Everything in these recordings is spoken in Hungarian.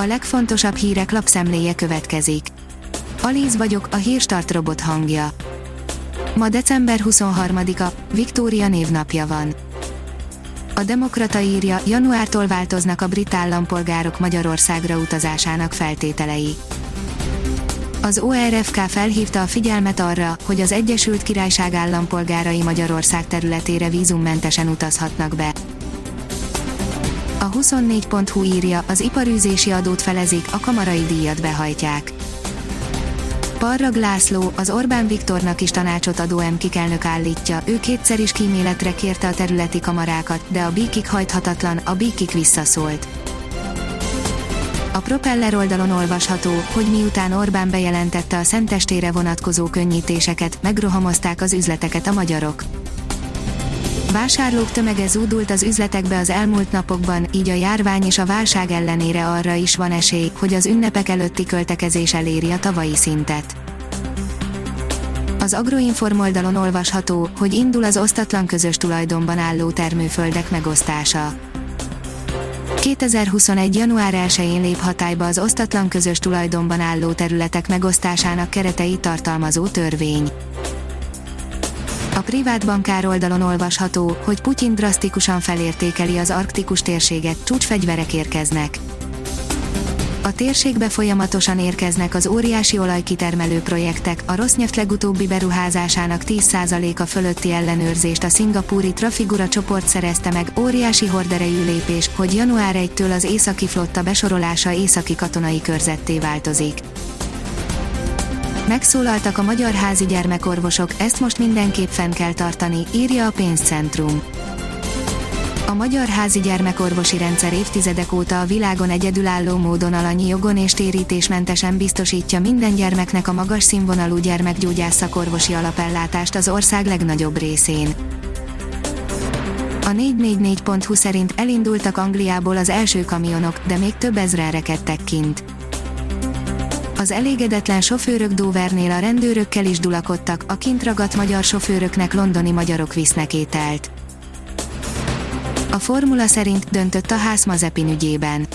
a legfontosabb hírek lapszemléje következik. Alíz vagyok, a Hírstart robot hangja. Ma december 23-a, Viktória névnapja van. A Demokrata írja, januártól változnak a brit állampolgárok Magyarországra utazásának feltételei. Az ORFK felhívta a figyelmet arra, hogy az Egyesült Királyság állampolgárai Magyarország területére vízummentesen utazhatnak be. A 24.hu írja, az iparűzési adót felezik, a kamarai díjat behajtják. Parrag László, az Orbán Viktornak is tanácsot adó MK elnök állítja, ő kétszer is kíméletre kérte a területi kamarákat, de a Békik hajthatatlan, a Békik visszaszólt. A propeller oldalon olvasható, hogy miután Orbán bejelentette a szentestére vonatkozó könnyítéseket, megrohamozták az üzleteket a magyarok. Vásárlók tömege zúdult az üzletekbe az elmúlt napokban, így a járvány és a válság ellenére arra is van esély, hogy az ünnepek előtti költekezés eléri a tavalyi szintet. Az agroinform oldalon olvasható, hogy indul az osztatlan közös tulajdonban álló termőföldek megosztása. 2021. január 1-én lép hatályba az osztatlan közös tulajdonban álló területek megosztásának kereteit tartalmazó törvény. A privát bankár oldalon olvasható, hogy Putyin drasztikusan felértékeli az arktikus térséget, csúcsfegyverek érkeznek. A térségbe folyamatosan érkeznek az óriási olajkitermelő projektek, a Rosneft legutóbbi beruházásának 10%-a fölötti ellenőrzést a szingapúri Trafigura csoport szerezte meg, óriási horderejű lépés, hogy január 1-től az északi flotta besorolása északi katonai körzetté változik. Megszólaltak a magyar házi gyermekorvosok, ezt most mindenképp fenn kell tartani, írja a pénzcentrum. A magyar házi gyermekorvosi rendszer évtizedek óta a világon egyedülálló módon alanyi jogon és térítésmentesen biztosítja minden gyermeknek a magas színvonalú gyermekgyógyász szakorvosi alapellátást az ország legnagyobb részén. A 444.hu szerint elindultak Angliából az első kamionok, de még több ezren rekedtek kint. Az elégedetlen sofőrök Dovernél a rendőrökkel is dulakodtak, a kint ragadt magyar sofőröknek londoni magyarok visznek ételt. A formula szerint döntött a Haas Mazepin ügyében.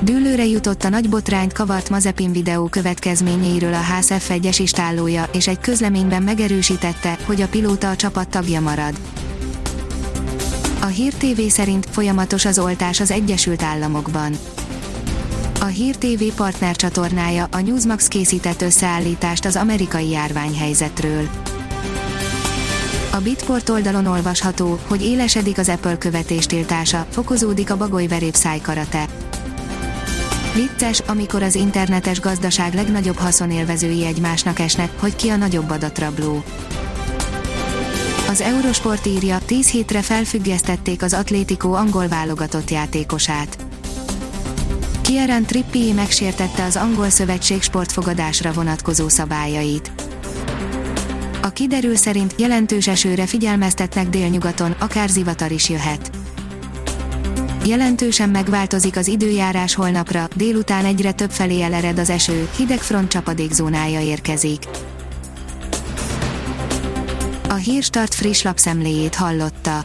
Dűlőre jutott a nagy botrányt kavart Mazepin videó következményeiről a Haas F1-es istállója, és egy közleményben megerősítette, hogy a pilóta a csapat tagja marad. A Hír TV szerint folyamatos az oltás az Egyesült Államokban. A Hír TV partnercsatornája, a Newsmax készített összeállítást az amerikai járványhelyzetről. A Bitport oldalon olvasható, hogy élesedik az Apple követéstiltása, fokozódik a bagolyverép szájkarate. Vicces, amikor az internetes gazdaság legnagyobb haszonélvezői egymásnak esnek, hogy ki a nagyobb adatrabló. Az Eurosport írja, 10 hétre felfüggesztették az Atlético angol válogatott játékosát. Kieran Trippier megsértette az angol szövetség sportfogadásra vonatkozó szabályait. A kiderül szerint jelentős esőre figyelmeztetnek délnyugaton, akár zivatar is jöhet. Jelentősen megváltozik az időjárás holnapra, délután egyre több felé elered az eső, hideg front csapadékzónája érkezik. A Hírstart friss lapszemléjét hallotta.